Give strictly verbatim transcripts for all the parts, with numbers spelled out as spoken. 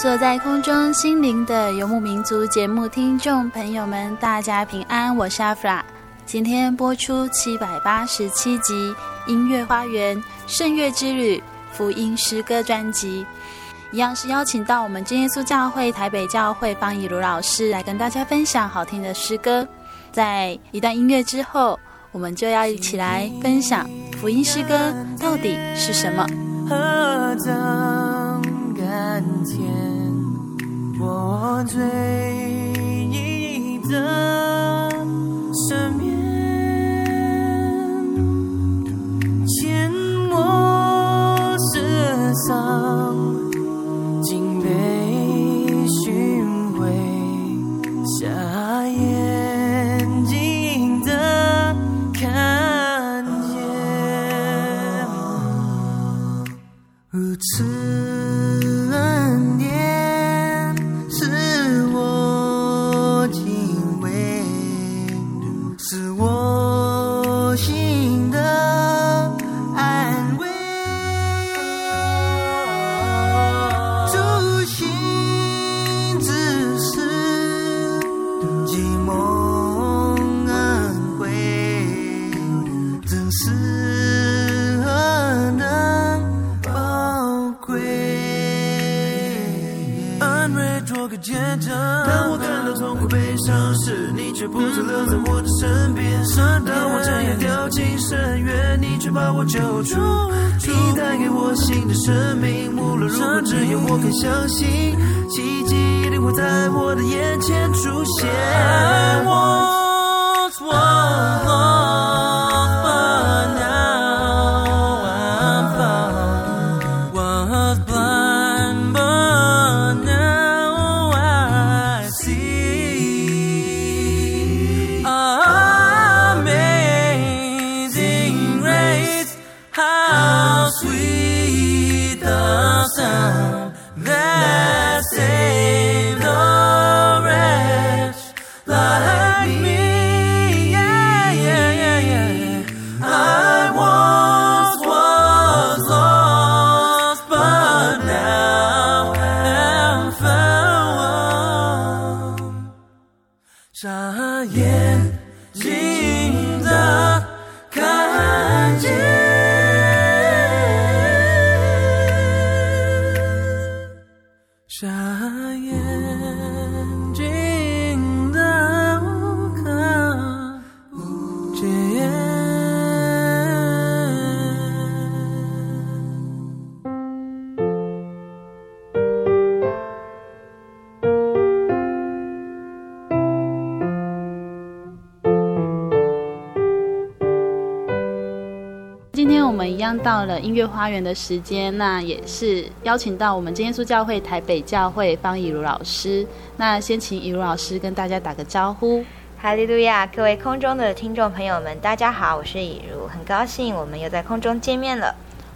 坐在空中心灵的游牧民族节目听众朋友们，大家平安，我是阿弗拉。今天播出七百八十七集音乐花园圣乐之旅福音诗歌专辑，一样是邀请到我们真耶稣教会台北教会方以如老师来跟大家分享好听的诗歌。在一段音乐之后，我们就要一起来分享福音诗歌到底是什么。何等甘甜，我醉意的身边，牵我思想，竟被寻回下眼睛的看见，如此。当我感到痛苦悲伤时，你却不曾留在我的身边。当我差点掉进深渊，你却把我救出。你带给我新的生命，无论如何只有我肯相信，奇迹一定会在我的眼前出现。I want one love but now I'm found, was blind but now Amazing Grace, how sweet the sound that saved a wretch like me. Yeah, yeah, yeah, yeah. I once was lost, but now am found. 眨眼睛的看见，傻眼睛的无可不见。今天我们一样到了音乐花园的时间，那也是邀请到我们真耶稣教会台北教会方以如老师。那先请以如老师跟大家打个招呼。哈利路亚，各位空中的听众朋友们，大家好，我是以如，很高兴我们又在空中见面了。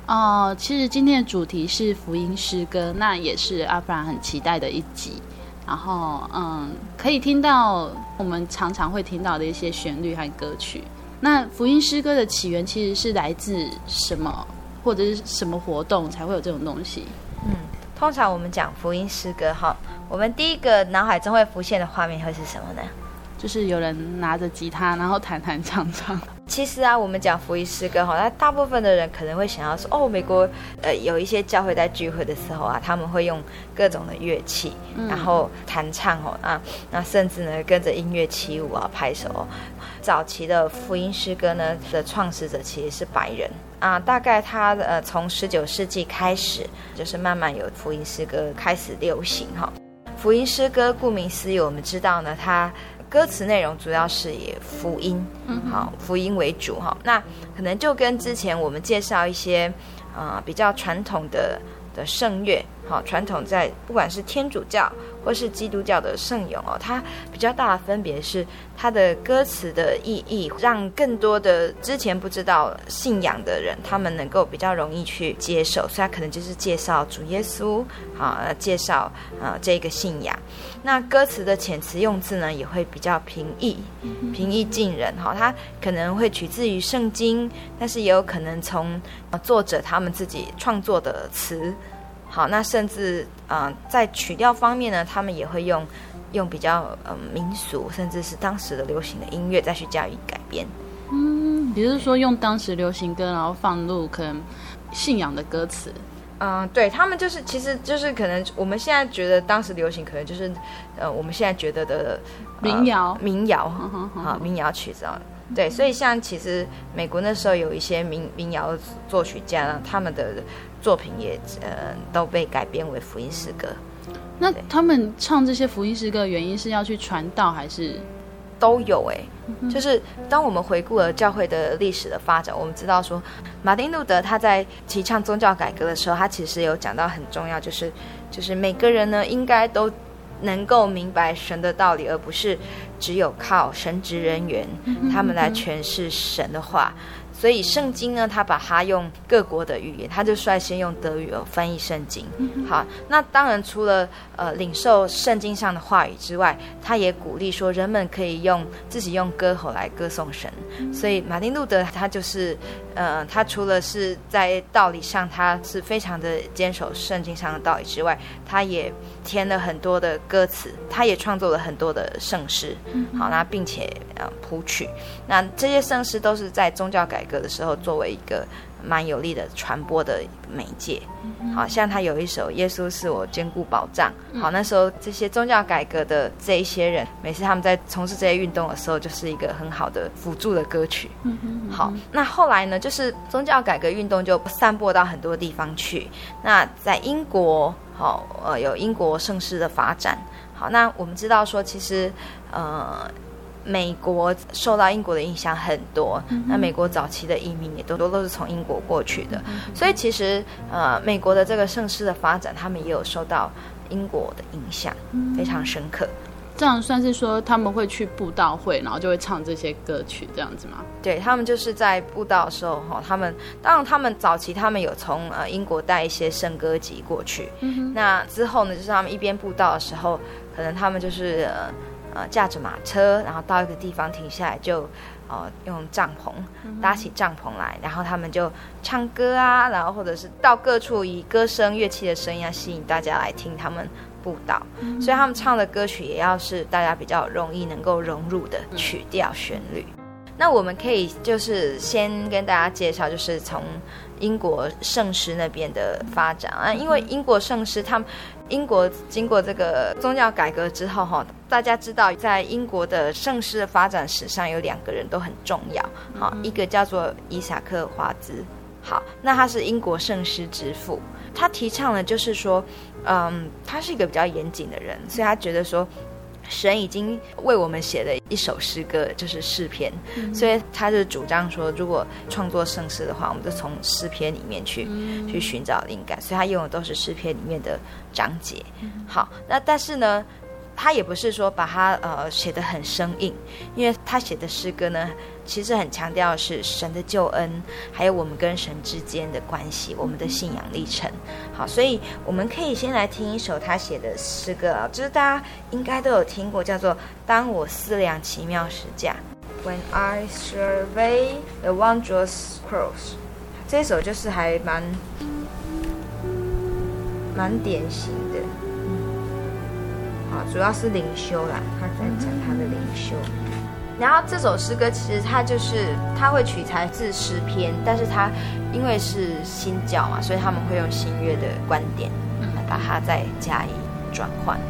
哦，其实今天的主题是福音诗歌，那也是阿弗拉很期待的一集。然后嗯，可以听到我们常常会听到的一些旋律和歌曲。那福音诗歌的起源其实是来自什么，或者是什么活动才会有这种东西？嗯，通常我们讲福音诗歌，我们第一个脑海中会浮现的画面会是什么呢？就是有人拿着吉他，然后弹弹唱唱。其实啊，我们讲福音诗歌，那大部分的人可能会想要说，哦，美国呃有一些教会在聚会的时候啊，他们会用各种的乐器，嗯、然后弹唱哦，那那甚至呢跟着音乐起舞啊，拍手哦。早期的福音诗歌呢的创始者其实是白人啊，大概他呃从十九世纪开始，就是慢慢有福音诗歌开始流行哈。福音诗歌顾名思义，我们知道呢，它歌词内容主要是以福音，好，福音为主哈。那可能就跟之前我们介绍一些呃比较传统的的圣乐，好，传统在不管是天主教或是基督教的圣咏哦，它比较大的分别是它的歌词的意义，让更多的之前不知道信仰的人，他们能够比较容易去接受，所以它可能就是介绍主耶稣，啊，介绍啊这个信仰。那歌词的遣词用字呢，也会比较平易，平易近人哈。它可能会取自于圣经，但是也有可能从作者他们自己创作的词。好，那甚至啊、呃，在曲调方面呢，他们也会用用比较呃民俗，甚至是当时的流行的音乐再去加以改编。嗯，比如说用当时流行歌，然后放入可能信仰的歌词。嗯、呃，对他们就是，其实就是可能我们现在觉得当时流行，可能就是呃我们现在觉得的、呃、民谣，民谣，好，民谣曲子啊。对，所以像其实美国那时候有一些民民谣作曲家呢，他们的作品也呃都被改编为福音诗歌。那他们唱这些福音诗歌的原因是要去传道还是？都有哎、欸嗯，就是当我们回顾了教会的历史的发展，我们知道说，马丁路德他在提倡宗教改革的时候，他其实有讲到很重要，就是就是每个人呢应该都能够明白神的道理，而不是只有靠神职人员他们来诠释神的话。所以圣经呢，他把它用各国的语言，他就率先用德语翻译圣经。好，那当然除了呃领受圣经上的话语之外，他也鼓励说人们可以用自己用歌喉来歌颂神。所以马丁路德他就是呃他除了是在道理上他是非常的坚守圣经上的道理之外，他也填了很多的歌词，他也创作了很多的圣诗。好，那并且呃谱曲，那这些圣诗都是在宗教改革的时候作为一个蛮有力的传播的媒介。好像他有一首耶稣是我坚固保障。好，那时候这些宗教改革的这一些人，每次他们在从事这些运动的时候，就是一个很好的辅助的歌曲。好，那后来呢，就是宗教改革运动就散播到很多地方去。那在英国，好，呃，有英国圣诗的发展。好，那我们知道说，其实呃美国受到英国的影响很多，那美国早期的移民也都都是从英国过去的，所以其实呃，美国的这个圣诗的发展，他们也有受到英国的影响，非常深刻。这样算是说他们会去布道会，然后就会唱这些歌曲这样子吗？对，他们就是在布道的时候，他们当然他们早期他们有从呃英国带一些圣歌集过去、嗯、那之后呢，就是他们一边布道的时候，可能他们就是呃呃，驾着马车，然后到一个地方停下来，就，呃，用帐篷搭起帐篷来，然后他们就唱歌啊，然后或者是到各处以歌声、乐器的声音啊，吸引大家来听他们布道。所以他们唱的歌曲也要是大家比较容易能够融入的曲调、旋律。那我们可以就是先跟大家介绍，就是从英国圣诗那边的发展啊，因为英国圣诗，他们英国经过这个宗教改革之后哈，大家知道在英国的圣诗的发展史上有两个人都很重要，好，一个叫做伊萨克·华兹，好，那他是英国圣诗之父，他提倡的就是说，嗯，他是一个比较严谨的人，所以他觉得说，神已经为我们写了一首诗歌，就是诗篇、嗯、所以他就主张说，如果创作圣诗的话，我们就从诗篇里面去、嗯、去寻找灵感，所以他用的都是诗篇里面的章节、嗯、好，那但是呢，他也不是说把它呃写得很生硬，因为他写的诗歌呢其实很强调的是神的救恩，还有我们跟神之间的关系，我们的信仰历程。好，所以我们可以先来听一首他写的诗歌，就是大家应该都有听过，叫做《当我思量奇妙十架》 When I survey the wondrous cross。 这首就是还蛮蛮典型的，好，主要是灵修啦，他在讲他的灵修。然后这首诗歌其实它就是它会取材自诗篇，但是它因为是新教嘛，所以他们会用新约的观点来把它再加以转换。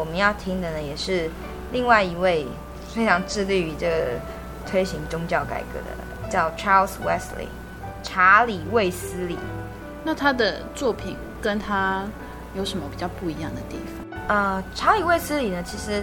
我们要听的呢，也是另外一位非常致力于这个推行宗教改革的，叫 Charles Wesley， 查理·卫斯理。那他的作品跟他有什么比较不一样的地方？呃，查理·卫斯理呢，其实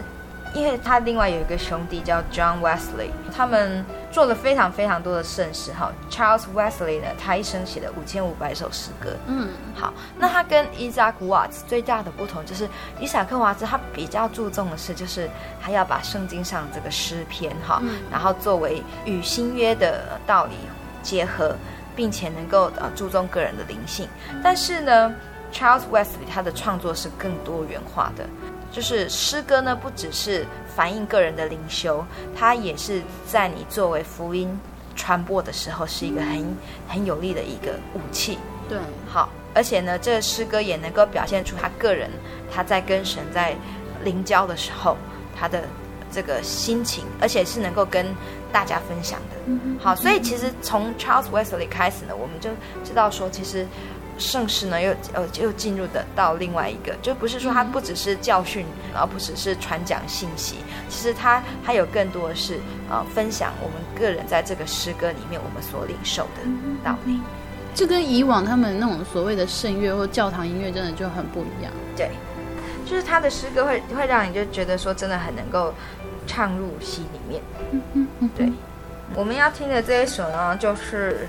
因为他另外有一个兄弟叫 John Wesley， 他们做了非常非常多的圣诗。 Charles Wesley 呢，他一生写了五千五百首诗歌。嗯，好，那他跟 Isaac Watts 最大的不同就是，伊萨克瓦兹他比较注重的是，就是他要把圣经上这个诗篇哈、嗯，然后作为与新约的道理结合，并且能够呃注重个人的灵性。但是呢 ，Charles Wesley 他的创作是更多元化的。就是诗歌呢，不只是反映个人的灵修，它也是在你作为福音传播的时候是一个很很有力的一个武器。对，好，而且呢，这个诗歌也能够表现出他个人他在跟神在灵交的时候他的这个心情，而且是能够跟大家分享的。好，所以其实从 Charles Wesley 开始呢，我们就知道说，其实圣诗呢 又,、呃、又进入的到另外一个，就不是说它不只是教训，然后不只是传讲信息，其实它还有更多的是、呃、分享我们个人在这个诗歌里面我们所领受的道理。这跟以往他们那种所谓的圣乐或教堂音乐真的就很不一样。对，就是他的诗歌 会, 会让你就觉得说真的很能够唱入心里面。嗯哼嗯哼，对，我们要听的这一首呢，就是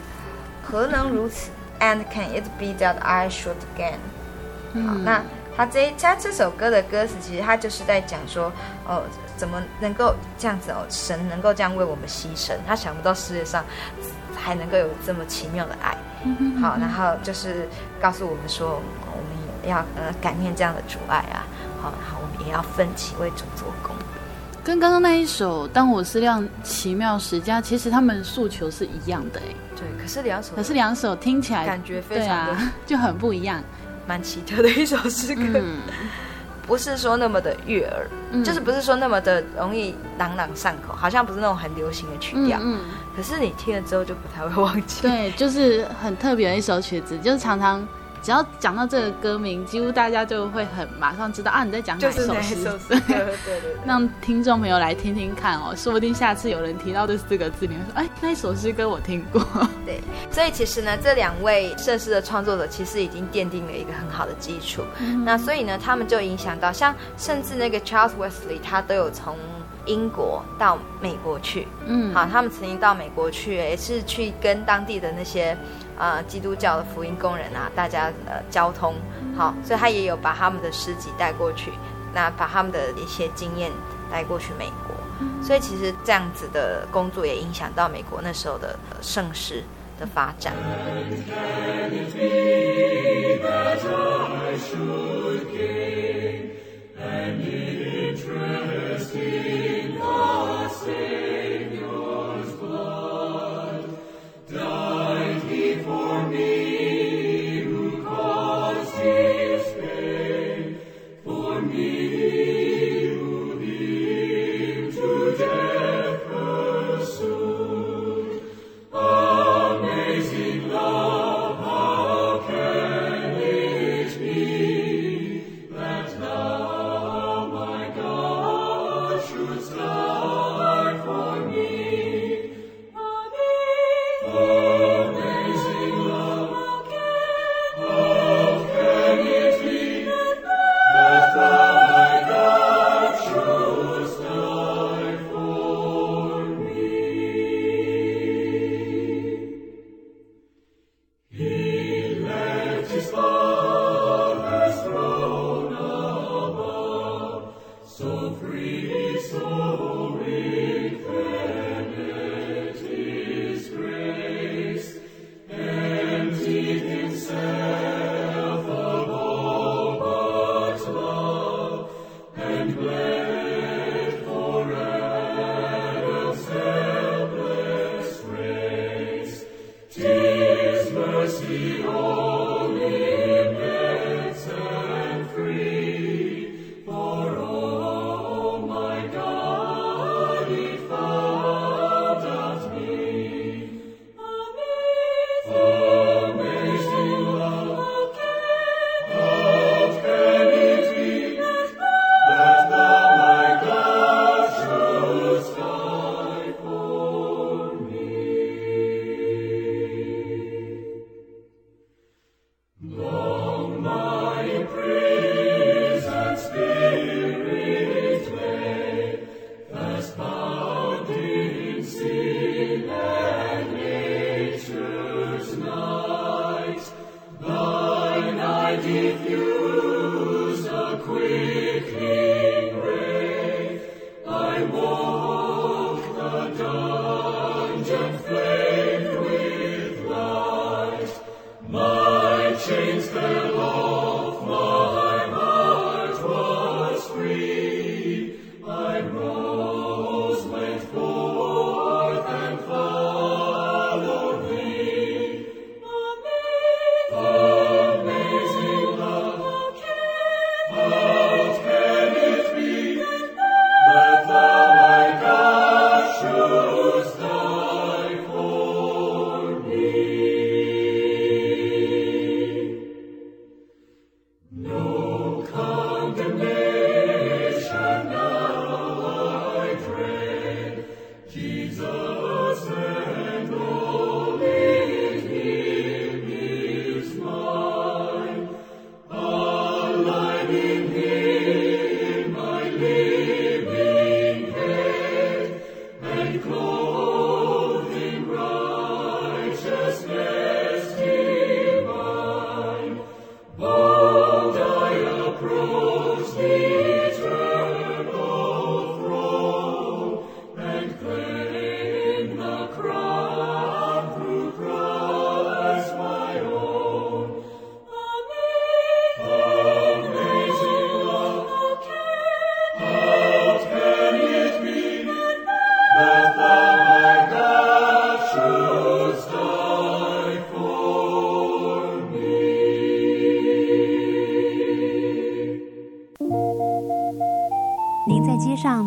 何能如此And can it be that I should again？ 好，那他这他这首歌的歌词，其实他就是在讲说，哦，怎么能够这样子哦，神能够这样为我们牺牲，他想不到世界上还能够有这么奇妙的爱。好，然后就是告诉我们说，我们要呃感念这样的主爱啊，好，然后我们也要奋起为主做工。跟刚刚那一首《当我是辆奇妙十佳》，其实他们诉求是一样的。对，可是两首可是两首听起来感觉非常的、啊、就很不一样，蛮奇特的一首诗歌、嗯、不是说那么的悦耳、嗯、就是不是说那么的容易朗朗上口，好像不是那种很流行的曲调、嗯嗯、可是你听了之后就不太会忘记。对，就是很特别的一首曲子，就是常常只要讲到这个歌名，几乎大家就会很马上知道啊你在讲哪一首诗、就是、对对 对, 对让听众朋友来听听看哦，说不定下次有人提到这四个字你会说哎那一首诗歌我听过。对，所以其实呢这两位圣诗的创作者其实已经奠定了一个很好的基础、嗯、那所以呢他们就影响到像甚至那个 Charles Wesley 他都有从英国到美国去，嗯，好，他们曾经到美国去也是去跟当地的那些呃，基督教的福音工人啊，大家呃交通好，所以他也有把他们的诗集带过去，那把他们的一些经验带过去美国，所以其实这样子的工作也影响到美国那时候的、呃、圣诗的发展。Should diffuse the quickening ray. I walk the dungeon flamed with light. My chains fell off, my heart was free. I rose, went forth, and followed thee. Amazing love, how can it be that thou, my God, shouldst die for me? No condemnation now I dread, Jesus and only Him is mine. Alive in Him, my living head, and clothed in righteousness divine. Bound I approach the eternal throne, and claim the crown through Christ my own. Amazing love, how can it be that thou, my God, shouldst die for me? 您在街上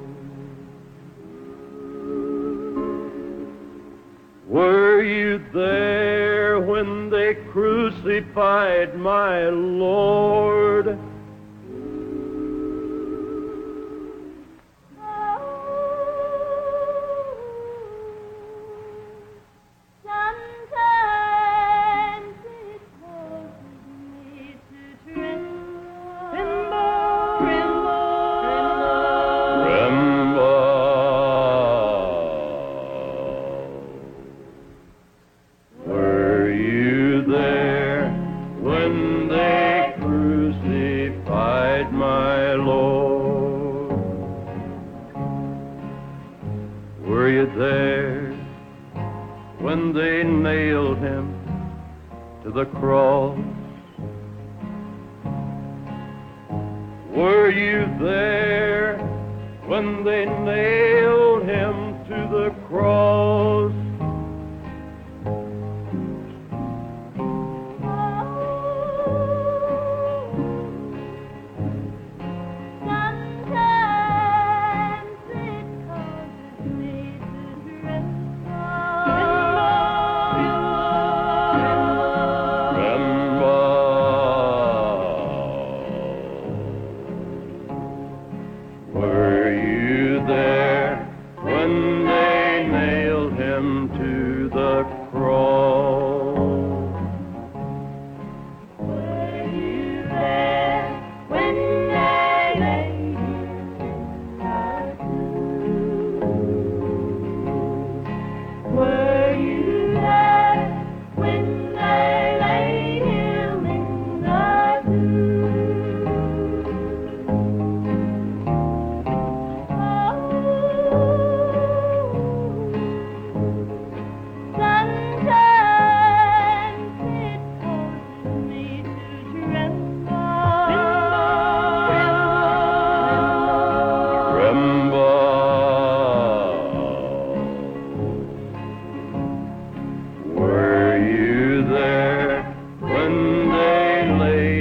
Were you there when they crucified my Lord?Were you there when they nailed him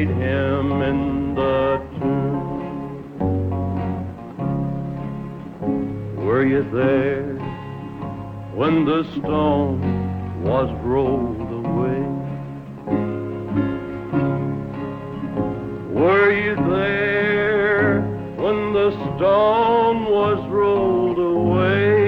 laid him in the tomb. Were you there when the stone was rolled away? Were you there when the stone was rolled away?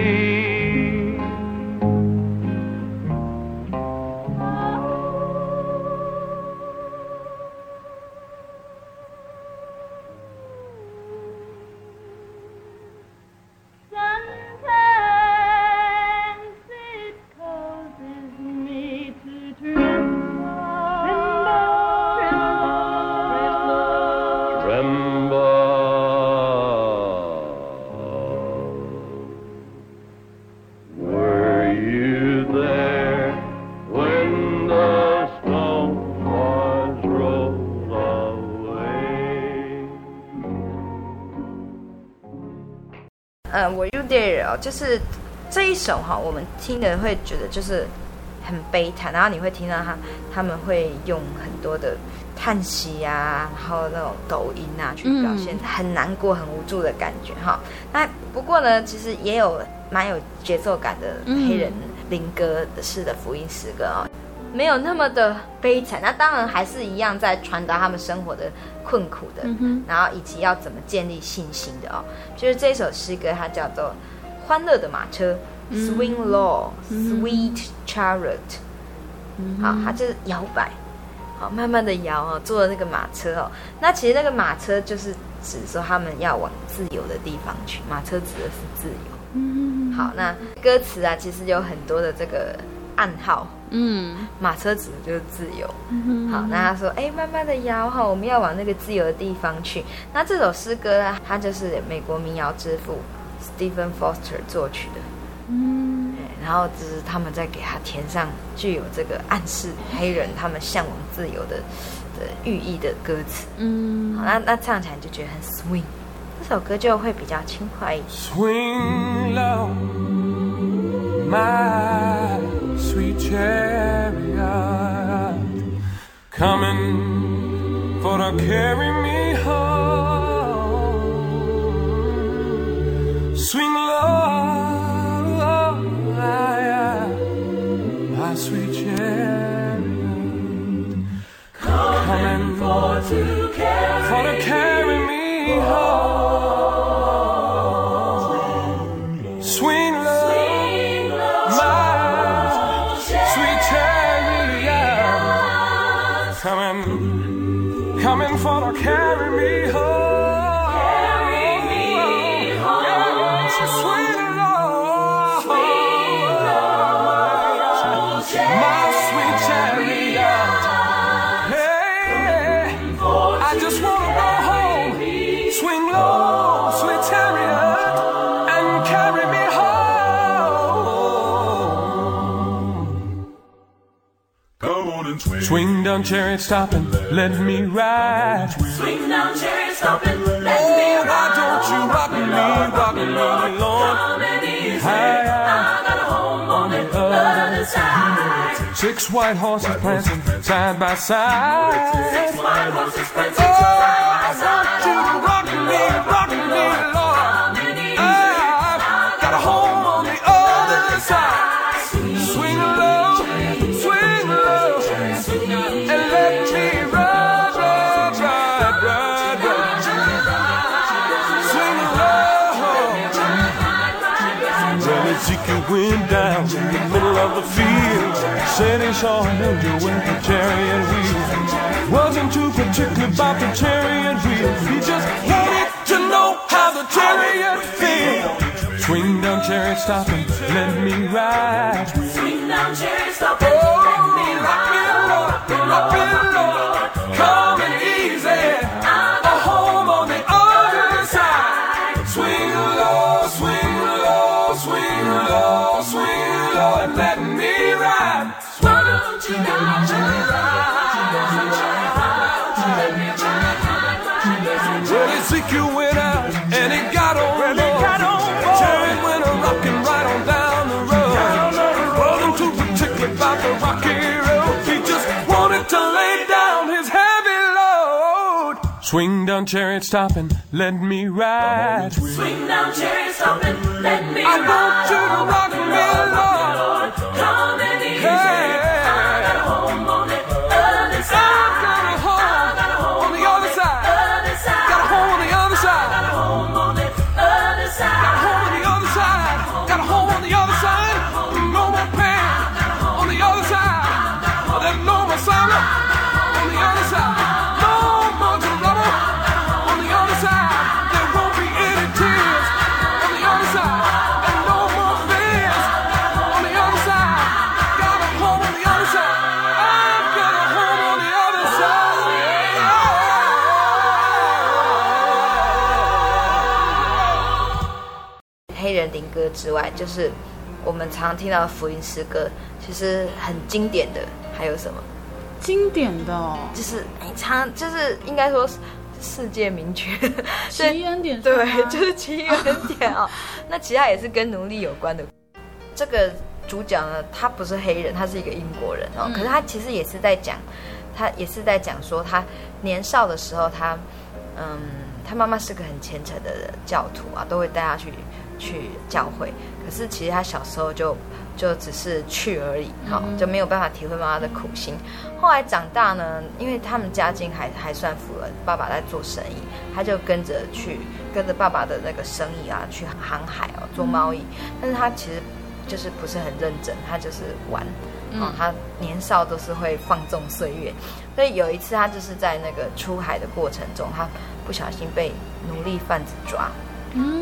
Were you there 就是这一首哈，我们听的会觉得就是很悲惨，然后你会听到他他们会用很多的叹息啊，然后那种抖音啊去表现很难过、很无助的感觉哈。那不过呢，其实也有蛮有节奏感的黑人灵歌式的福音诗歌啊，没有那么的悲惨。那当然还是一样在传达他们生活的困苦的、嗯、然后以及要怎么建立信心的哦。就是这首诗歌它叫做欢乐的马车、嗯、Swing low sweet chariot、嗯、好，它就是摇摆，好，慢慢的摇、哦、坐了那个马车哦。那其实那个马车就是指说他们要往自由的地方去，马车指的是自由、嗯、好，那歌词啊其实有很多的这个暗号，嗯，马车指就是自由、嗯、好，那他说哎、欸，慢慢的摇哈，我们要往那个自由的地方去。那这首诗歌呢，它就是美国民谣之父 Stephen Foster 作曲的，嗯，然后就是他们在给他填上具有这个暗示黑人他们向往自由的的寓意的歌词，嗯，好，那那唱起来就觉得很 swing， 这首歌就会比较轻快一点。 Swing low my sweet chariot, coming for to carry me home. Swing low, my sweet chariot, coming for to carry me home. Swing low.Coming, coming for to carry me home. Carry me home. Yeah, sweet Lord, sweet Lord, my sweet chariot. Hey, I just wanna go home. Swing low, sweet chariot, and carry me home. Come on and swing. Swing.Swing down chariot, stop and let me ride. Swing down chariot, stop and let me ride. Oh, why don't you rock me, rock me, Lord? Come and easy, I got a home on the other side. Six white horses prancing side by side. Six white horses prancing side by side. Oh, why don't you rock me, rock me, Lord?Went down in the middle of the field, said he saw an angel with the chariot wheels. Wasn't too particular about the chariot wheels, he just wanted to know how the chariot feels. Swing down chariot, stop and let me ride. Swing down chariot, stop and let me ride. Rock me, rock me, rock me, come and easy, a home on the other side. Swing low, swing low, swing low.Lord, let me ride. Why don't you ride? Let me ride. Well, Ezekiel went out and he got on board. The chariot went a rockin' right on down the road. Wasn't too particular about the rocky road. He just wanted to lay down his heavy load. Swing down chariot, stop and let me ride. Swing down chariot, stop and let me I ride. I want you to rock and roll, Lord. Come and easy. Yeah. I got a home on the other side. I got a home on the other side. Got a home on the other side. Got a home on the other side. Got a home on the other side. Got a home on the other side. No more pain on the other side. There's no more sorrow.之外，就是我们常听到的福音诗歌，其实很经典的还有什么经典的哦？就是你常就是应该说世界名曲奇恩典，对，就是奇恩典哦。那其他也是跟奴隶有关的。这个主角呢，他不是黑人，他是一个英国人哦。嗯、可是他其实也是在讲，他也是在讲说他年少的时候他，他嗯，他妈妈是个很虔诚的教徒啊，都会带他去。去教会，可是其实他小时候就就只是去而已，好、嗯哦，就没有办法体会妈妈的苦心。后来长大呢，因为他们家境还还算富了，爸爸在做生意，他就跟着去跟着爸爸的那个生意啊，去航海哦做贸易、嗯。但是他其实就是不是很认真，他就是玩，嗯哦、他年少都是会放纵岁月。所以有一次他就是在那个出海的过程中，他不小心被奴隶贩子抓。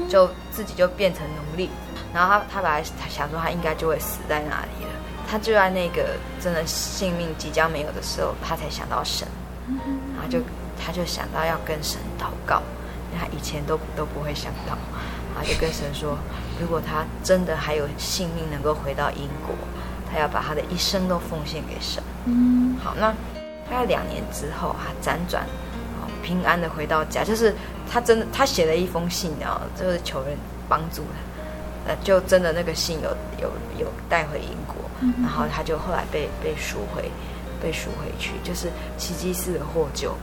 就自己就变成奴隶，然后他他本来想说他应该就会死在哪里了，他就在那个真的性命即将没有的时候，他才想到神，然后就他就想到要跟神祷告，他以前都都不会想到，他就跟神说，如果他真的还有性命能够回到英国，他要把他的一生都奉献给神。嗯，好，那大概两年之后，他辗转。平安的回到家，就是他真的，他写了一封信，然后就是求人帮助他，呃，就真的那个信有有有带回英国，嗯、然后他就后来被被赎回，被赎回去，就是奇迹式的获救。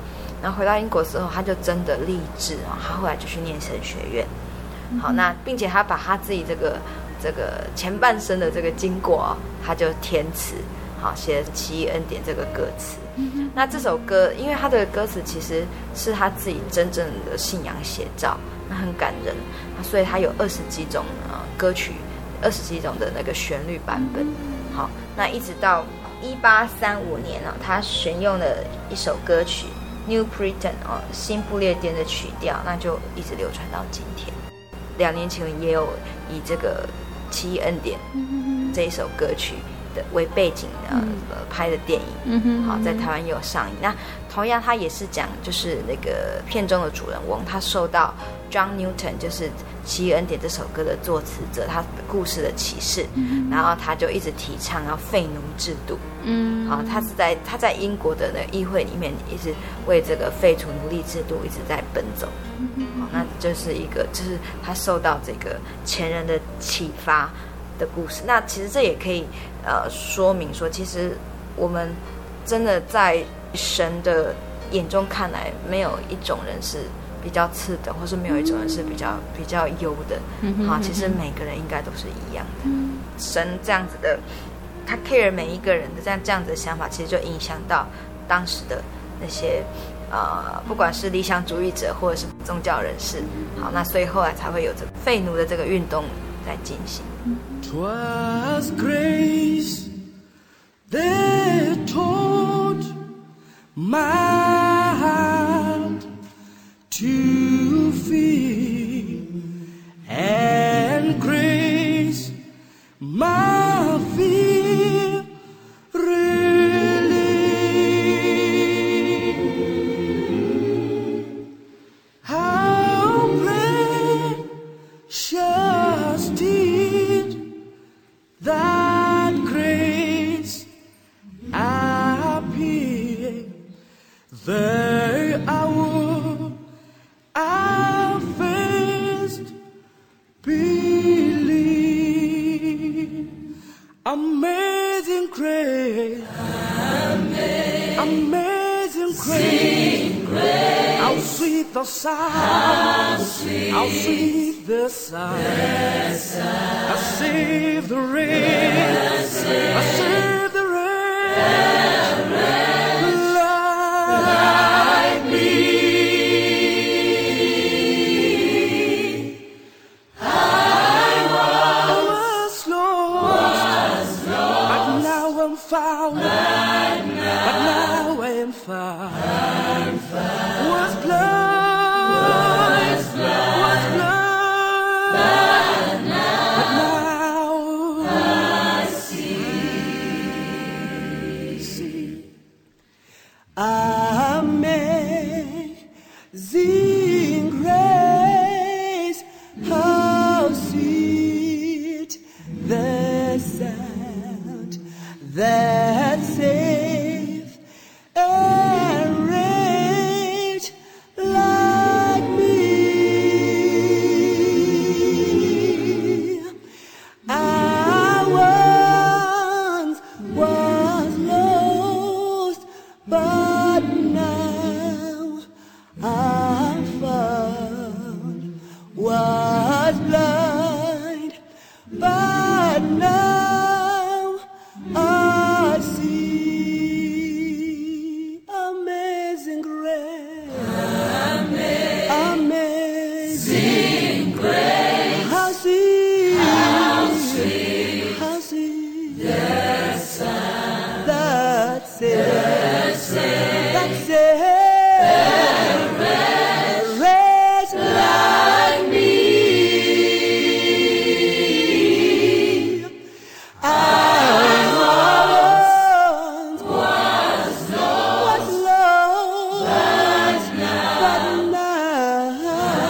然后回到英国之后，他就真的立志啊，他后来就去念神学院。好，那并且他把他自己这个这个前半生的这个经过啊，他就填词，好写《奇异恩典》这个歌词。那这首歌，因为他的歌词其实是他自己真正的信仰写照，那很感人，所以他有二十几种、呃、歌曲，二十几种的那个旋律版本。好，那一直到一八三五年啊、哦，他选用了一首歌曲《New Britain》哦，新不列颠的曲调，那就一直流传到今天。两年前也有以这个《奇异恩典》这一首歌曲。为背景的、嗯呃、拍的电影、嗯、好在台湾也有上映。那同样他也是讲就是那个片中的主人翁，他受到 John Newton 就是《奇异恩典》这首歌的作词者他故事的启示、嗯、然后他就一直提倡要废奴制度、嗯、好他是在他在英国的那议会里面一直为这个废除奴隶制度一直在奔走、嗯、好那就是一个就是他受到这个前人的启发的故事。那其实这也可以呃说明说，其实我们真的在神的眼中看来，没有一种人是比较次等，或是没有一种人是比较比较优的。好、啊，其实每个人应该都是一样的。神这样子的，他 care 每一个人的这样这样子的想法，其实就影响到当时的那些呃，不管是理想主义者或者是宗教人士。好，那所以后来才会有这个废奴的这个运动在进行。'Twas grace that taught my heart to feel, and grace my fear relieved. How precious did that grace appeared, there I would sweet the sound, how sweet, how sweet the sound, the sound. I saved the rain, I saved the rain, rain. Like, like me, I was, I was lost, was lost, but now I'm found, but now, but now I'm found. I'm found. Was blind, was blind, was blind, but now, but now I see. see. Amazing grace, how sweet the sound that saved a wretch like me. I once was lost, but now I'm found. Was blind, but now I see. Amazing grace, amazing Amazing grace, how sweet, how sweet, how sweet the sound that saved, that saved a wretch like me. I once was lost, was lost, but now, but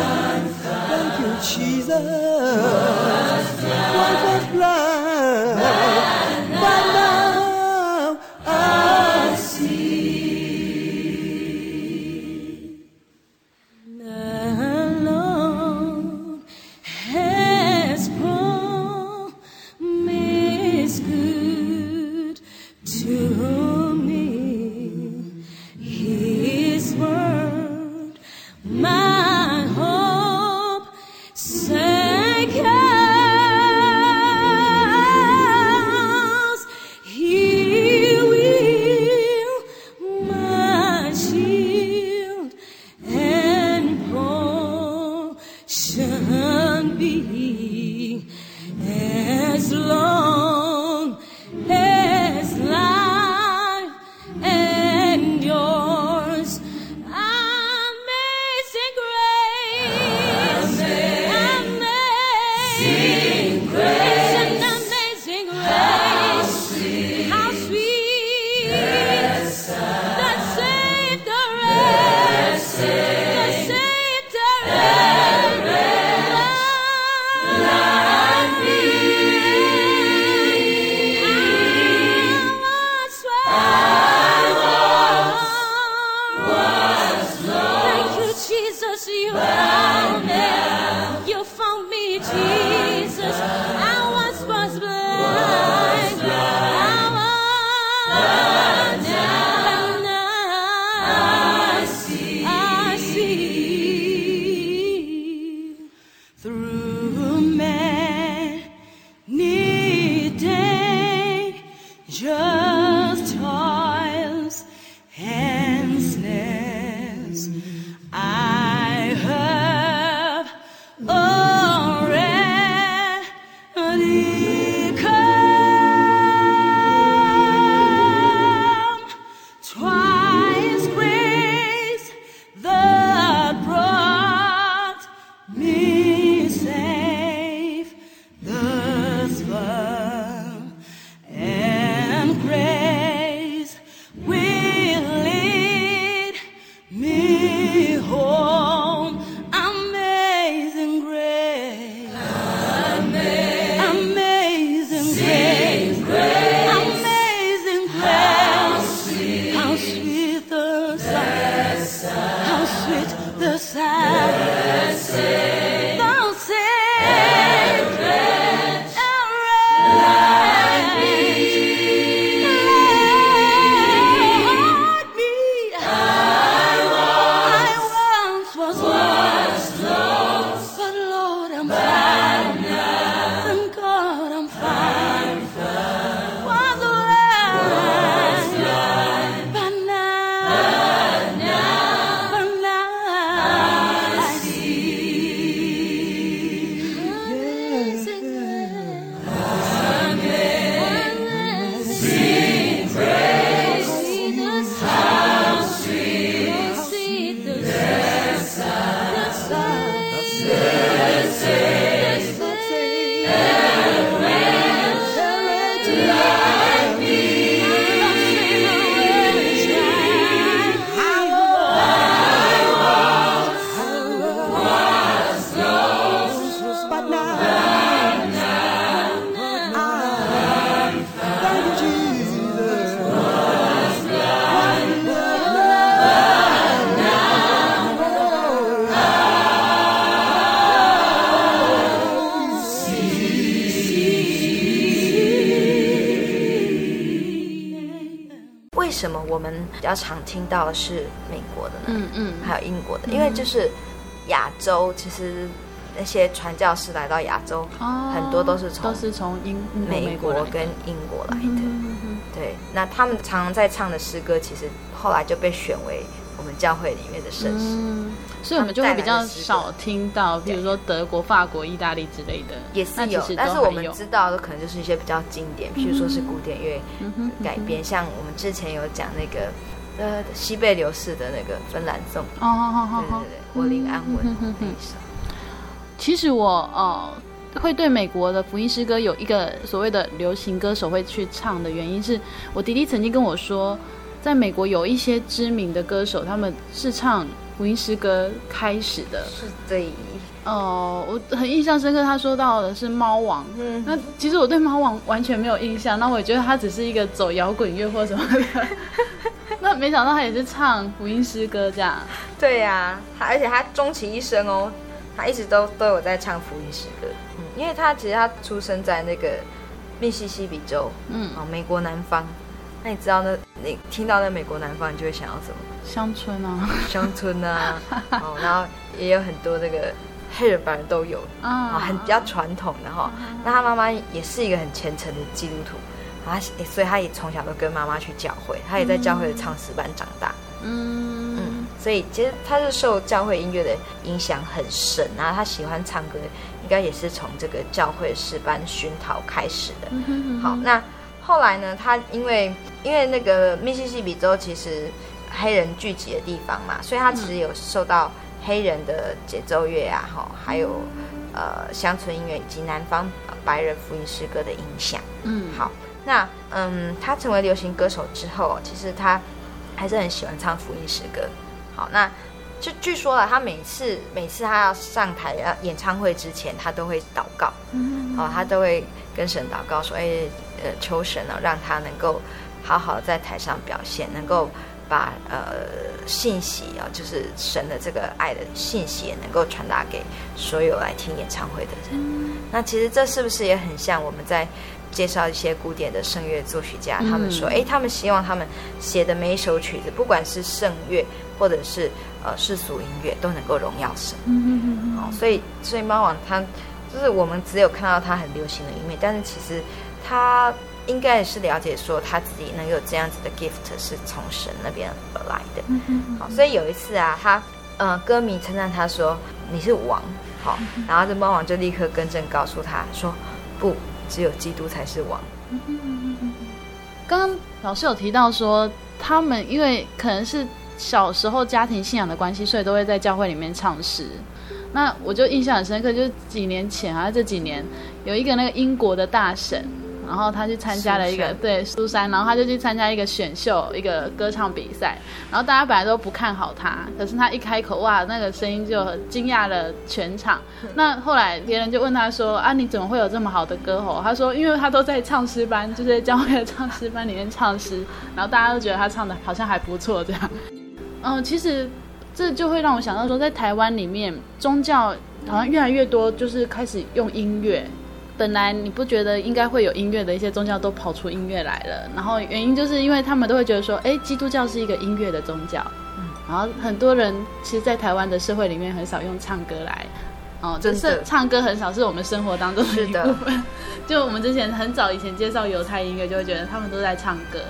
now, thank you, Jesus. Once was blind, but now I see. The Lord has promised good to me. His word, my hope secures. He will my shield and portion be as long as life endures. Amazing grace, amazing grace, an amazing grace, how sweet that saved the wretch, that saved the wretch like me. I was lost, thank you, Jesus, you found me, you found me, Jesus. I once was blind, I was, but now I see, I see. Through many dangers, toils and snares, I have already come. Twice grace that brought me safe thus far, and grace will lead me home. Amazing grace, amazing grace, amazing grace, how sweet the sound, how sweet the sound, thou saved a wretch like me. I was, I was 们比较常听到的是美国的呢，嗯嗯，还有英国的，因为就是亚洲其实那些传教士来到亚洲、哦、很多都是从都是从英美国跟英国来的、嗯嗯、对，那他们常常在唱的诗歌其实后来就被选为我们教会里面的圣诗、嗯、所以我们就会比较少听到，比如说德国、法国、意大利之类的也是 有, 有但是我们知道的可能就是一些比较经典，譬如说是古典乐改编、嗯、像我们之前有讲那个呃西贝流士的那个芬兰颂，哦哦哦哦，对对对，《我灵安稳》那一首。其实我哦会对美国的福音诗歌有一个所谓的流行歌手会去唱的原因是，我弟弟曾经跟我说，在美国有一些知名的歌手他们是唱福音诗歌开始的，是的。哦、呃，我很印象深刻，他说到的是猫王、嗯、那其实我对猫王完全没有印象，那我也觉得他只是一个走摇滚乐或什么的那没想到他也是唱福音诗歌这样。对呀、啊，而且他终其一生哦，他一直都都有在唱福音诗歌、嗯、因为他其实他出生在那个密西西比州，嗯、哦，美国南方。那你知道那你听到那美国南方你就会想要什么？乡村啊，乡村啊、哦、然后也有很多那个黑人白人都有、啊、很比较传统的、哦、那他妈妈也是一个很虔诚的基督徒，他所以他也从小都跟妈妈去教会，他也在教会的唱诗班长大，嗯嗯，所以其实他是受教会音乐的影响很深啊，他喜欢唱歌应该也是从这个教会诗班熏陶开始的、嗯、哼哼。好，那后来呢，他因为因为那个密西西比州其实黑人聚集的地方嘛，所以他其实有受到黑人的节奏乐啊，还有呃乡村音乐以及南方白人福音诗歌的影响。嗯，好，那嗯，他成为流行歌手之后，其实他还是很喜欢唱福音诗歌。好，那就据说了，他每次每次他要上台要演唱会之前，他都会祷告，嗯，哦，他都会跟神祷告说，哎、欸，呃，求神啊、哦，让他能够好好在台上表现，能够把呃信息啊、哦，就是神的这个爱的信息，也能够传达给所有来听演唱会的人、嗯。那其实这是不是也很像我们在介绍一些古典的圣乐作曲家，他们说，哎、嗯，他们希望他们写的每一首曲子，不管是圣乐或者是呃世俗音乐，都能够荣耀神。嗯嗯嗯。哦，所以所以猫王他就是我们只有看到他很流行的一面，但是其实他应该也是了解说他自己能有这样子的 gift 是从神那边而来的。嗯嗯嗯。好，所以有一次啊，他呃歌迷称赞他说你是王，好、哦，然后这猫王就立刻更正告诉他说不。只有基督才是王。刚刚老师有提到说，他们因为可能是小时候家庭信仰的关系，所以都会在教会里面唱诗。那我就印象很深刻，就是几年前啊，这几年有一个那个英国的大神，然后他去参加了一个对苏珊，然后他就去参加一个选秀，一个歌唱比赛，然后大家本来都不看好他，可是他一开口哇，那个声音就惊讶了全场。那后来别人就问他说啊，你怎么会有这么好的歌喉？他说因为他都在唱诗班，就是在教会的唱诗班里面唱诗，然后大家都觉得他唱的好像还不错这样。嗯，其实这就会让我想到说，在台湾里面宗教好像越来越多就是开始用音乐，本来你不觉得应该会有音乐的一些宗教都跑出音乐来了，然后原因就是因为他们都会觉得说，哎，基督教是一个音乐的宗教、嗯、然后很多人其实在台湾的社会里面很少用唱歌来哦，就是唱歌很少是我们生活当中的一部分就我们之前很早以前介绍犹太音乐就会觉得他们都在唱歌，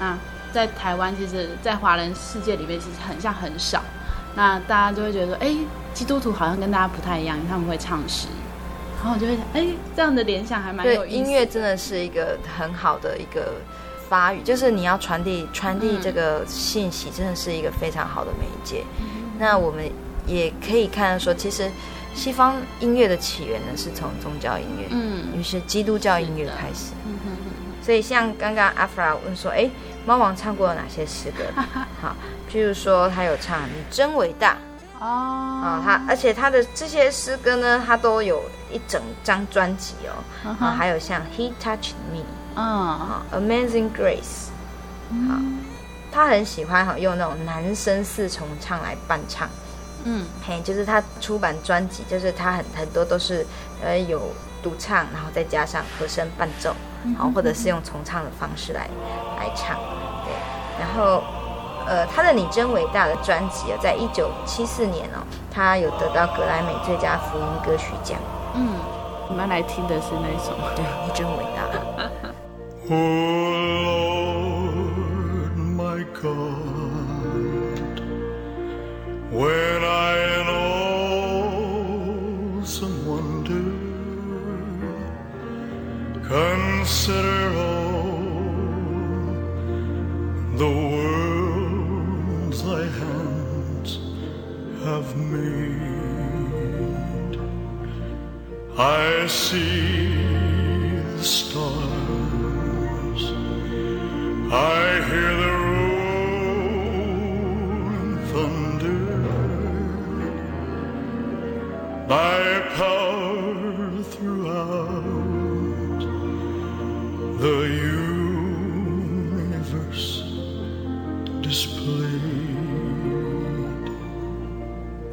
那在台湾其实在华人世界里面其实很像很少，那大家就会觉得说，哎，基督徒好像跟大家不太一样，他们会唱诗，然后我就会想，哎，这样的联想还蛮有意思的。对，音乐真的是一个很好的一个发语，就是你要传递传递这个信息，真的是一个非常好的媒介、嗯、那我们也可以看到说，其实西方音乐的起源呢是从宗教音乐，嗯，于是基督教音乐开始、嗯、哼哼。所以像刚刚阿弗拉问说，哎，猫王唱过哪些诗歌好，譬如说他有唱你真伟大哦、oh. 嗯，他而且他的这些诗歌呢，他都有一整张专辑哦。Uh-huh. 嗯、还有像 He Touched Me， 嗯、uh-huh. 嗯、，Amazing Grace， 嗯、好，他很喜欢哈用那种男声四重唱来伴唱，嗯，嘿，就是他出版专辑，就是他很很多都是呃有独唱，然后再加上和声伴奏，然后或者是用重唱的方式来来唱，对，然后。呃他的你真伟大的专辑在一九七四年哦，他有得到格莱美最佳福音歌曲奖。嗯，我们来听的是那一首，对，你真伟大。Oh Lord, my God, when I in awesome wonder consider all the worlds thy hands have made, I see the stars.I hear the rolling thunder, thy power throughout the universe displayed。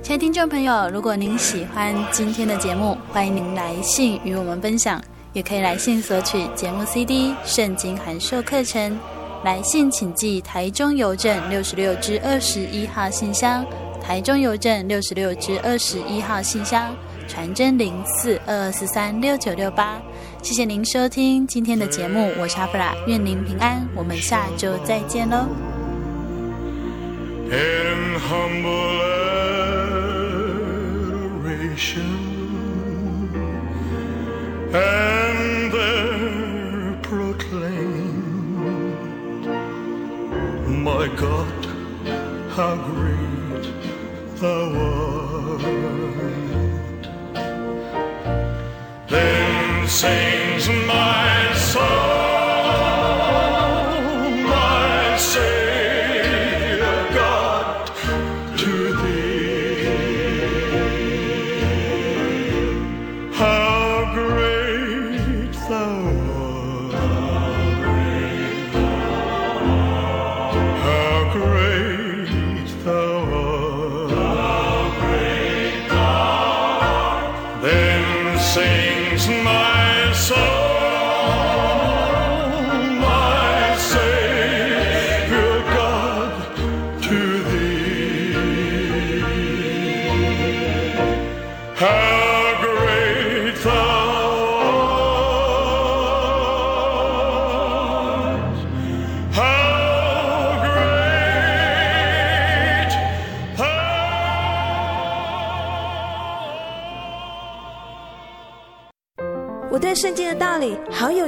亲爱的听众朋友，如果您喜欢今天的节目，欢迎您来信与我们分享，也可以来信索取节目 C D、 圣经函授课程。来信请寄台中邮政六十六之二十一号信箱，台中邮政六十六之二十一号信箱，传真零四二四三六九六八。谢谢您收听今天的节目，我是阿弗拉，愿您平安，我们下周再见喽。In humble adoration, and there proclaim.My God, how great thou art. Then sings my soul, my Savior God, to thee. How great thou art.对圣经的道理好有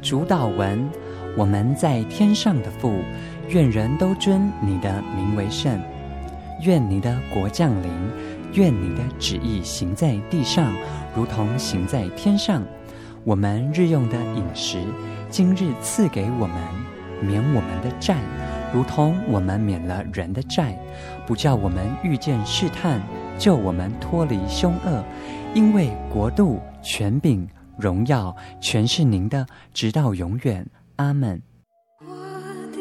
主祷文：我们在天上的父，愿人都尊你的名为圣，愿你的国降临，愿你的旨意行在地上，如同行在天上。我们日用的饮食，今日赐给我们，免我们的债，如同我们免了人的债，不叫我们遇见试探，救我们脱离凶恶，因为国度、权柄、荣耀全是您的，直到永远。阿们。我的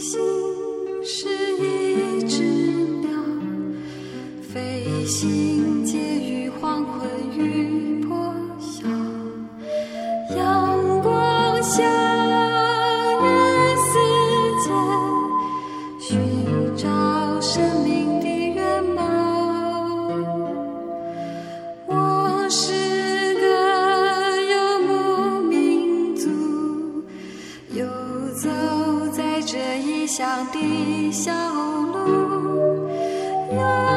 心是一只鸟，飞行介于黄昏与破晓，阳光下与世界寻找生命。想地下 love.